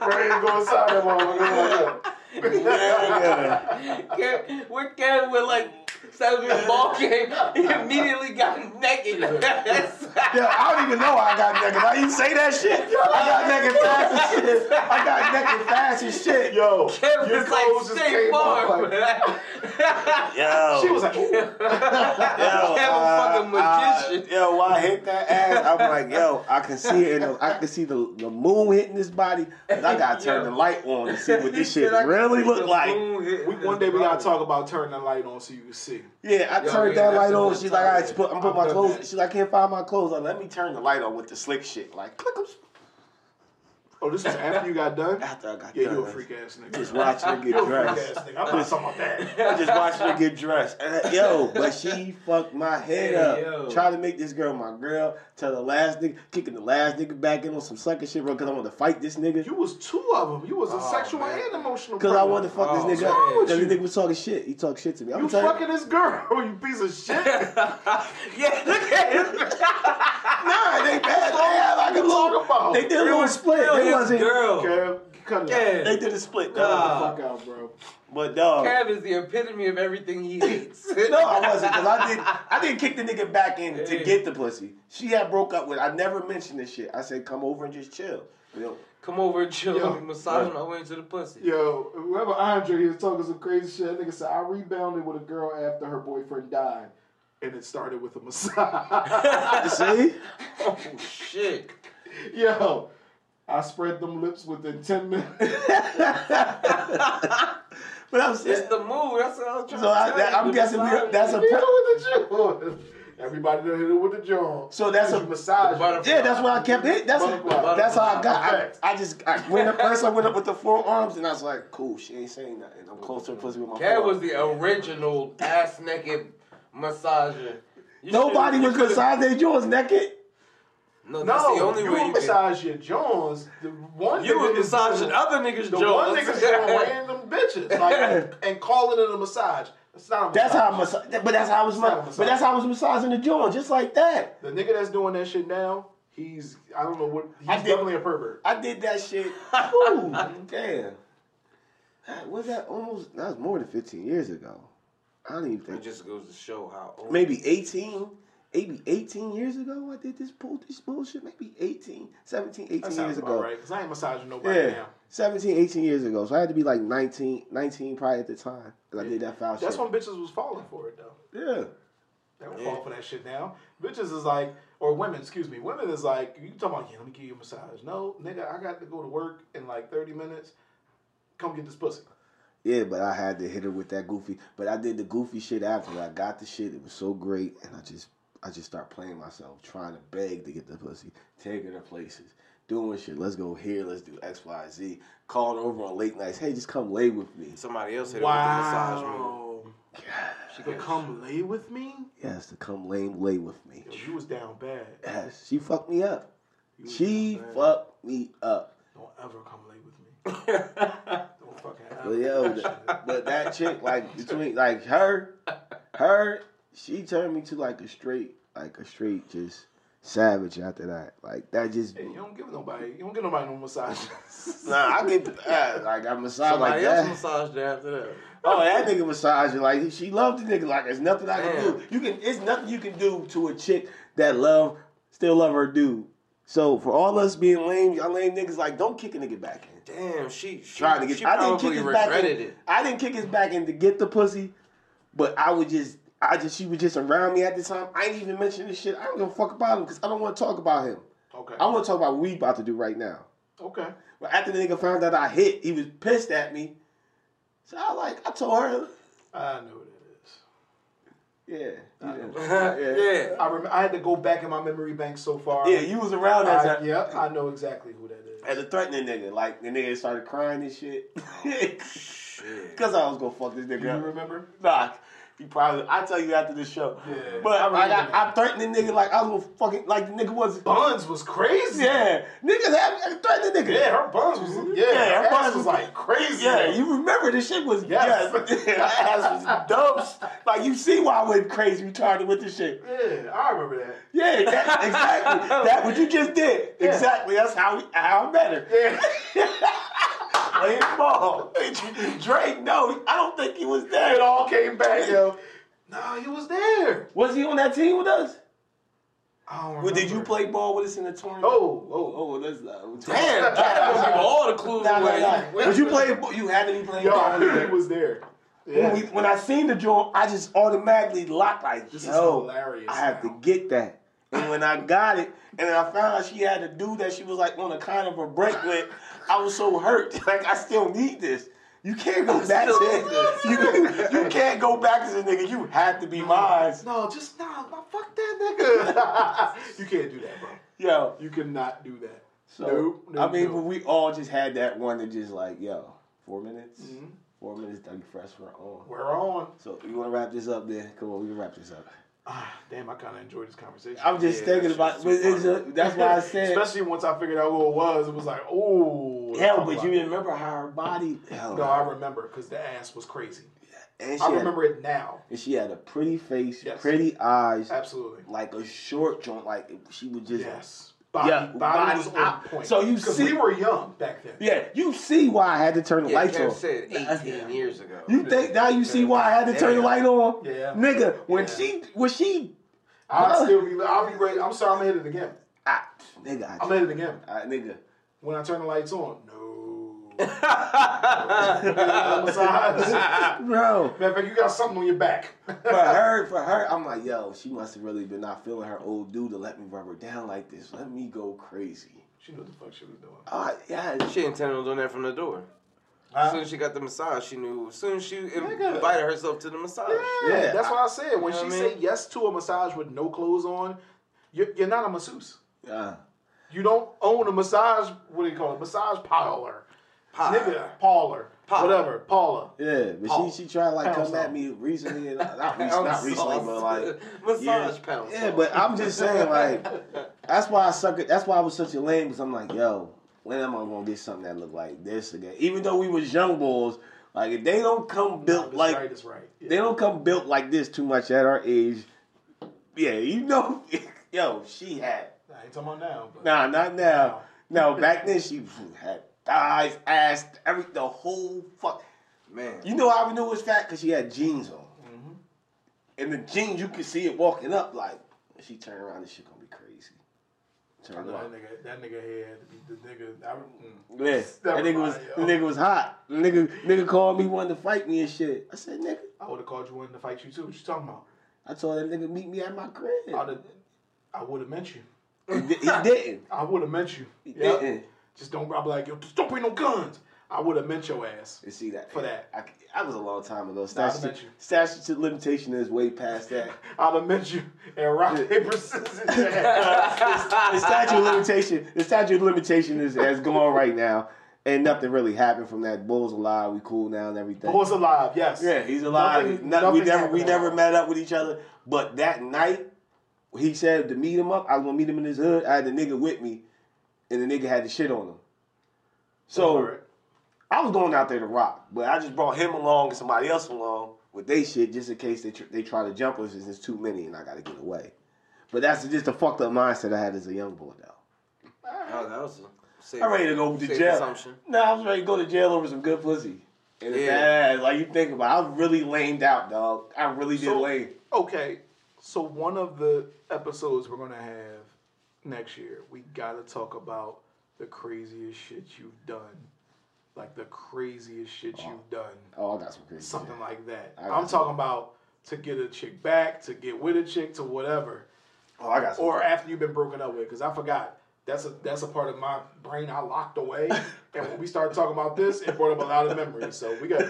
Ready to go inside that motherfucker. Yeah, yeah. We're Kev with like instead of ball game, he immediately got naked. Yeah, I don't even know how I got naked. How you say that shit? I got naked fast as shit. I got naked fast as shit. Yo, Kim your clothes like, just came off. Like, yo, she was like, ooh. Yo, Kim uh, a fucking magician. Uh, yo, when I hit that ass, I'm like, yo, I can see it. In the, I can see the, the moon hitting this body, but I gotta turn yo. the light on to see what this shit really look like. We, one day we gotta talk about turning the light on so you can see. Yeah, I yo, turned that light on. She's like, I right, put, I'm putting my clothes. She's like, I can't find my clothes. Like, let me turn the light on with the slick shit. Like, click them. Oh, this is after you got done? After I got yeah, done. Yeah, you a freak ass nigga. Just watched her get dressed. I'm not talking about that. I just watched her get dressed. And, yo, but she fucked my head hey, up. Yo. Trying to make this girl my girl. Tell the last nigga, kicking the last nigga back in on some sucker shit, bro, because I wanted to fight this nigga. You was two of them. You was a oh, sexual man. and emotional Because I wanted to fuck oh, this nigga up. Because this nigga was talking shit. He talked shit to me. I'm you fucking you. this girl, you piece of shit. Yeah, look at him. Nah, they bad. They have like a little, they did a little split. Wasn't girl. Kev, cut it out. They did a split. Cut nah. the fuck out, bro. But dog, Kev is the epitome of everything he hates. No, I wasn't, cause I did. I didn't kick the nigga back in hey. to get the pussy. She had broke up with. I never mentioned this shit. I said, come over and just chill. Yo. Come over and chill. Yo. Massage my way into the pussy. Yo, whoever Andre he was talking some crazy shit. That nigga said I rebounded with a girl after her boyfriend died, and it started with a massage. See? Oh shit. Yo. I spread them lips within ten minutes. But I'm saying, it's the move. That's what I was trying so to I, that, I'm guessing we, that's a with the jaw. Everybody done hit it with the jaw. So that's a massage. Yeah, that's what I kept it. That's a, that's how I got. I, I just I, when the first I went up with the forearms and I was like, cool. She ain't saying nothing. I'm closer to pussy with my. That was the original ass naked massager. You Nobody was massage their jaws naked. No, that's no, the only you way you massage can. your Jones. The one you were massaging other niggas' Jones. The one nigga's doing random bitches, like, and calling it a massage. That's not a massage. That's how I massage. But that's how I was. Mas- but that's how I was massaging the Jones, just like that. The nigga that's doing that shit now, he's I don't know what. He's I did, definitely a pervert. I did that shit. Ooh, damn. That was that almost. That was more than fifteen years ago. I don't even think. It just goes to show how old. Maybe eighteen. Maybe eighteen years ago I did this bullshit. Maybe eighteen, seventeen, eighteen that years ago. Right, because I ain't massaging nobody yeah. now. seventeen, eighteen years ago. So I had to be like nineteen, nineteen probably at the time. Because yeah. I did that foul shit. That's when bitches was falling for it, though. Yeah. They don't yeah. fall for that shit now. Bitches is like, or women, excuse me. Women is like, you talking about, yeah, let me give you a massage. No, nigga, I got to go to work in like thirty minutes. Come get this pussy. Yeah, but I had to hit her with that goofy. But I did the goofy shit after. I got the shit. It was so great. And I just... I just start playing myself, trying to beg to get the pussy, taking her places, doing shit. Let's go here. Let's do X, Y, Z. Calling over on late nights. Hey, just come lay with me. Somebody else hit wow. her with the massage move. Yes. She could yes. come lay with me? Yes, to come lay, lay with me. Yo, you was down bad. Yes, she fucked me up. She fucked me up. Don't ever come lay with me. Don't fucking ever. But, yo, the, but that chick, like, between, like, her, her, she turned me to like a straight, like a straight, just savage after that. Like that just. Hey, you don't give nobody. You don't give nobody no massages. Nah, I get uh, like I massage Somebody like that. Somebody else massaged her after that. Oh, that nigga massaging like she loved the nigga. Like there's nothing I Damn. can do. You can. It's nothing you can do to a chick that love still love her dude. So for all us being lame, y'all lame niggas, like don't kick a nigga back in. Damn, she, she tried to get. She I didn't kick his back in. It. I didn't kick his back in to get the pussy, but I would just. I just she was just around me at the time. I ain't even mention this shit. I don't give a fuck about him because I don't want to talk about him. Okay. I want to talk about what we about to do right now. Okay. But after the nigga found out I hit, he was pissed at me. So I like I told her. I know what it is. Yeah. I know. yeah. yeah. I rem- I had to go back in my memory bank so far. Yeah, you was around that time. Yep. I know exactly who that is. As a threatening nigga, like the nigga started crying and shit. Shit. Because I was gonna fuck this nigga. Do you remember? Nah. You probably, I tell you after the show. Yeah, but I like, I, I threatened the nigga like I was fucking like the nigga was buns was crazy. Yeah, niggas had threatened the nigga. Yeah, her buns was yeah, yeah her buns was, was like crazy. Yeah, though. You remember this shit was yes, yes. Her ass was dumb. Like you see why I went crazy retarded with this shit. Yeah, I remember that. Yeah, that, exactly. That what you just did. Yeah. Exactly. That's how we, how I met her. Yeah. Playing ball. Drake, no, I don't think he was there. It all came back, yo. No, he was there. Was he on that team with us? I don't remember. Did you play ball with us in the tournament? Oh, oh, oh, that's not. Damn, I don't remember all the clues. Nah, nah, nah. But you played, you had to be playing yo, ball. Yo, he was there. Yeah. When, we, when I seen the joint, I just automatically locked like, this yo, is hilarious, I have now. to get that. And when I got it, and I found out she had a dude that she was like on a kind of a break with, I was so hurt. Like I still need this. You can't go back to this. You, you can't go back to this nigga. You have to be mine. No, just nah. Fuck that nigga. You can't do that, bro. Yo, you cannot do that. So nope, nope, I mean, nope. But we all just had that one that just like, yo, four minutes, mm-hmm. four minutes. Dougie Fresh, we're on. We're on. So you want to wrap this up, then? Come on, we can wrap this up. Ah, damn, I kind of enjoyed this conversation. I'm just yeah, thinking about, but it's a, that's why I said. Especially once I figured out who it was, it was like, oh. Hell, but you remember how her body. Hell, no, I remember because the ass was crazy. And she I remember had, it now. And she had a pretty face, yes. pretty eyes. Absolutely. Like a short joint, like she would just. Yes. Body, yeah, body, body was on I, point. So you see, we were young back then. Yeah, you see why I had to turn the yeah, lights Kev on. Said eighteen years ago. You think now you see why I had to yeah. turn the light on? Yeah, nigga. When yeah. she, when she, I'll still be. I'll be ready. I'm sorry, I'm gonna hit it again. I, nigga, I, I'm gonna hit it again, I, nigga. When I turn the lights on, no. Bro, man, you got something on your back. for her, for her, I'm like, yo, she must have really been not feeling her old dude to let me rub her down like this. Let me go crazy. She knew what the fuck she was doing. Uh, yeah, she intended on doing that from the door. Uh, as soon as she got the massage, she knew. As soon as she invited herself to the massage, yeah, yeah. that's I, what I said. When you know she I mean? said yes to a massage with no clothes on, you're, you're not a masseuse. Yeah. Uh, you don't own a massage. What do you call it? Massage parlor. Nigga, Paula, whatever, Paula. Yeah, but Paul. she she tried like pound come song. at me recently, and not, recently, not recently, but like massage yeah. pounds. Yeah, but I'm just saying like that's why I suck it. That's why I was such a lame because I'm like, yo, when am I gonna get something that look like this again? Even though we was young boys, like if they don't come built no, like right, it's right. Yeah. they don't come built like this too much at our age. Yeah, you know, yo, she had. I ain't talking about now. But nah, not now. No, back then she had. Eyes, ass, every the whole fuck man. You know how we knew it was fat because she had jeans on, mm-hmm. and the jeans you could see it walking up. Like when she turned around, this shit gonna be crazy. Turn I know that nigga, that nigga had the nigga. I, mm, yeah, that nigga was yo. the nigga was hot. The nigga, nigga called me wanting to fight me and shit. I said, nigga, I would have called you wanting to fight you too. What you talking about? I told that nigga meet me at my crib. I'd I would have met you. He, he didn't. I would have met you. He yep. didn't. Just don't, I'll be like, yo, just don't bring no guns. I would have meant your ass. You see that? For yeah, that. I, I was a long time ago. Statute, nah, statute of limitation is way past that. I'd have meant you and rock, paper, scissors. The statute of limitation, the statute of limitation is, is gone right now. And nothing really happened from that. Bull's alive. We cool now and everything. Bull's alive, yes. Yeah, he's alive. Nothing, nothing, we never, we never met up with each other. But that night, he said to meet him up. I was going to meet him in his hood. I had the nigga with me. And the nigga had the shit on him. So, right. I was going out there to rock. But I just brought him along and somebody else along with they shit just in case they tr- they try to jump us and there's too many and I got to get away. But that's just a fucked up mindset I had as a young boy, though. Oh, that was a safe, I'm ready to go to jail. No, nah, I was ready to go to jail over some good pussy. And yeah. Bad, like you think about it, I really lamed out, dog. I really did so, lame. Okay, so one of the episodes we're going to have next year, we gotta talk about the craziest shit you've done, like the craziest shit oh. you've done. Oh, I got some crazy. Something shit. like that. I'm talking some. about to get a chick back, to get with a chick, to whatever. Oh, I got some. Or after you've been broken up with, because I forgot. That's a that's a part of my brain I locked away, and when we started talking about this, it brought up a lot of memories. So we got,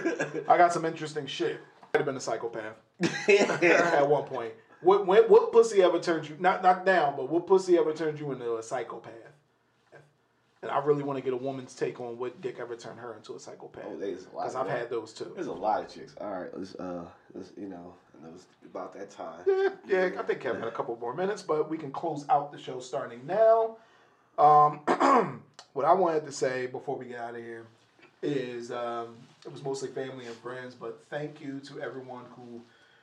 I got some interesting shit. I'd have been a psychopath at one point. What when, what pussy ever turned you not not down, but what pussy ever turned you into a psychopath? And I really want to get a woman's take on what dick ever turned her into a psychopath. Oh, there's a lot. Because I've that. had those too. There's a lot of chicks. All right, let's uh, let's you know, it was about that time. Yeah, yeah. yeah. I think Kevin had a couple more minutes, but we can close out the show starting now. Um, what I wanted to say before we get out of here is um, it was mostly family and friends, but thank you to everyone who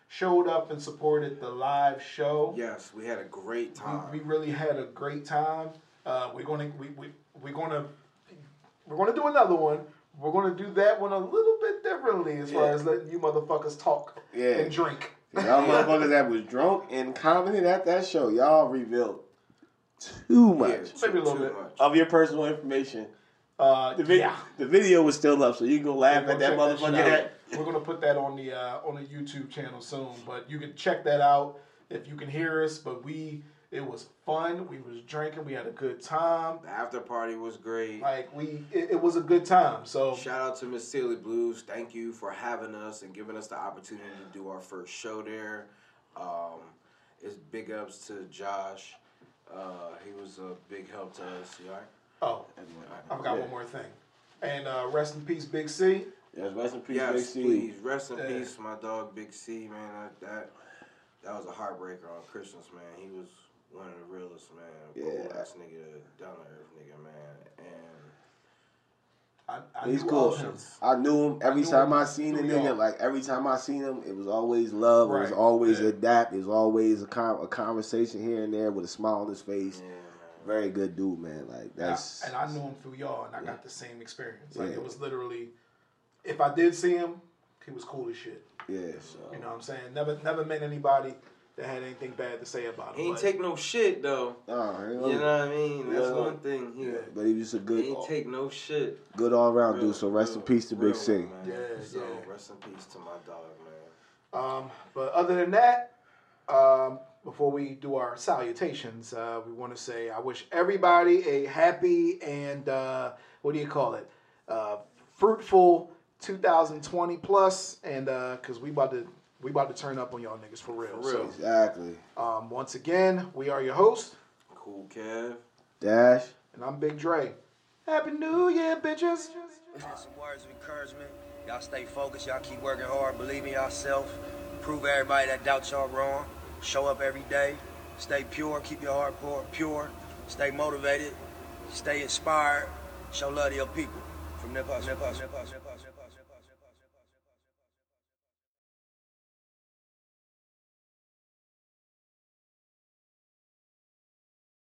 showed up and supported the live show. Yes, we had a great time. We, we really had a great time. Uh, we're gonna we we we're gonna we're gonna do another one. We're gonna do that one a little bit differently as yeah. far as letting you motherfuckers talk yeah. and drink. Y'all motherfuckers that was drunk and commented at that show, y'all revealed too much, yeah, maybe a little bit much. of your personal information. Uh, the, vid- yeah. the video was still up, so you can go laugh at that motherfucker. That We're gonna put that on the uh, on the YouTube channel soon, but you can check that out if you can hear us. But we, it was fun. We was drinking. We had a good time. The after party was great. Like we, it, it was a good time. So shout out to Miss Sealy Blues. Thank you for having us and giving us the opportunity to do our first show there. Um, it's big ups to Josh. Uh, he was a big help to us. You all right? Oh, I've got yeah. one more thing. And uh, rest in peace, Big C. Yes, rest in peace, yes, Big C. Please, rest in yeah. peace, my dog, Big C, man. I, that that was a heartbreaker on Christmas, man. He was one of the realest, man. Yeah, ass nigga, down to earth, nigga, man. And I, I he's knew cool. Him. I knew him every I knew time him. I seen the nigga. Him. Like every time I seen him, it was always love. Right. It was always yeah. a dap. It was always a con- a conversation here and there with a smile on his face. Yeah. Very good dude, man. Like that's and I, and I knew him through y'all, and I yeah. got the same experience. Like yeah. it was literally, if I did see him, he was cool as shit. Yeah, so. You know what I'm saying? Never, never met anybody that had anything bad to say about him. He ain't like, take no shit though. Oh, you know what I mean? That's yeah. one thing. He, yeah, but he was a good. He ain't all, take no shit. Good all around dude. So rest real, in peace to Big C. Man. Yeah, so yeah. rest in peace to my dog, man. Um, but other than that, um. Before we do our salutations, uh, we want to say I wish everybody a happy and, uh, what do you call it, uh, fruitful two thousand twenty plus, and because uh, we about to we about to turn up on y'all niggas for real. For real. So, exactly. Um, once again, we are your hosts. Cool Kev. Dash. And I'm Big Dre. Happy New Year, bitches. Some words of encouragement. Y'all stay focused. Y'all keep working hard. Believe in yourself. Prove everybody that doubts y'all wrong. Show up every day, stay pure, keep your heart pure, stay motivated, stay inspired, show love to your people. From Nip House, Nip House, Nip House, Nip House, Nip House, Nip House.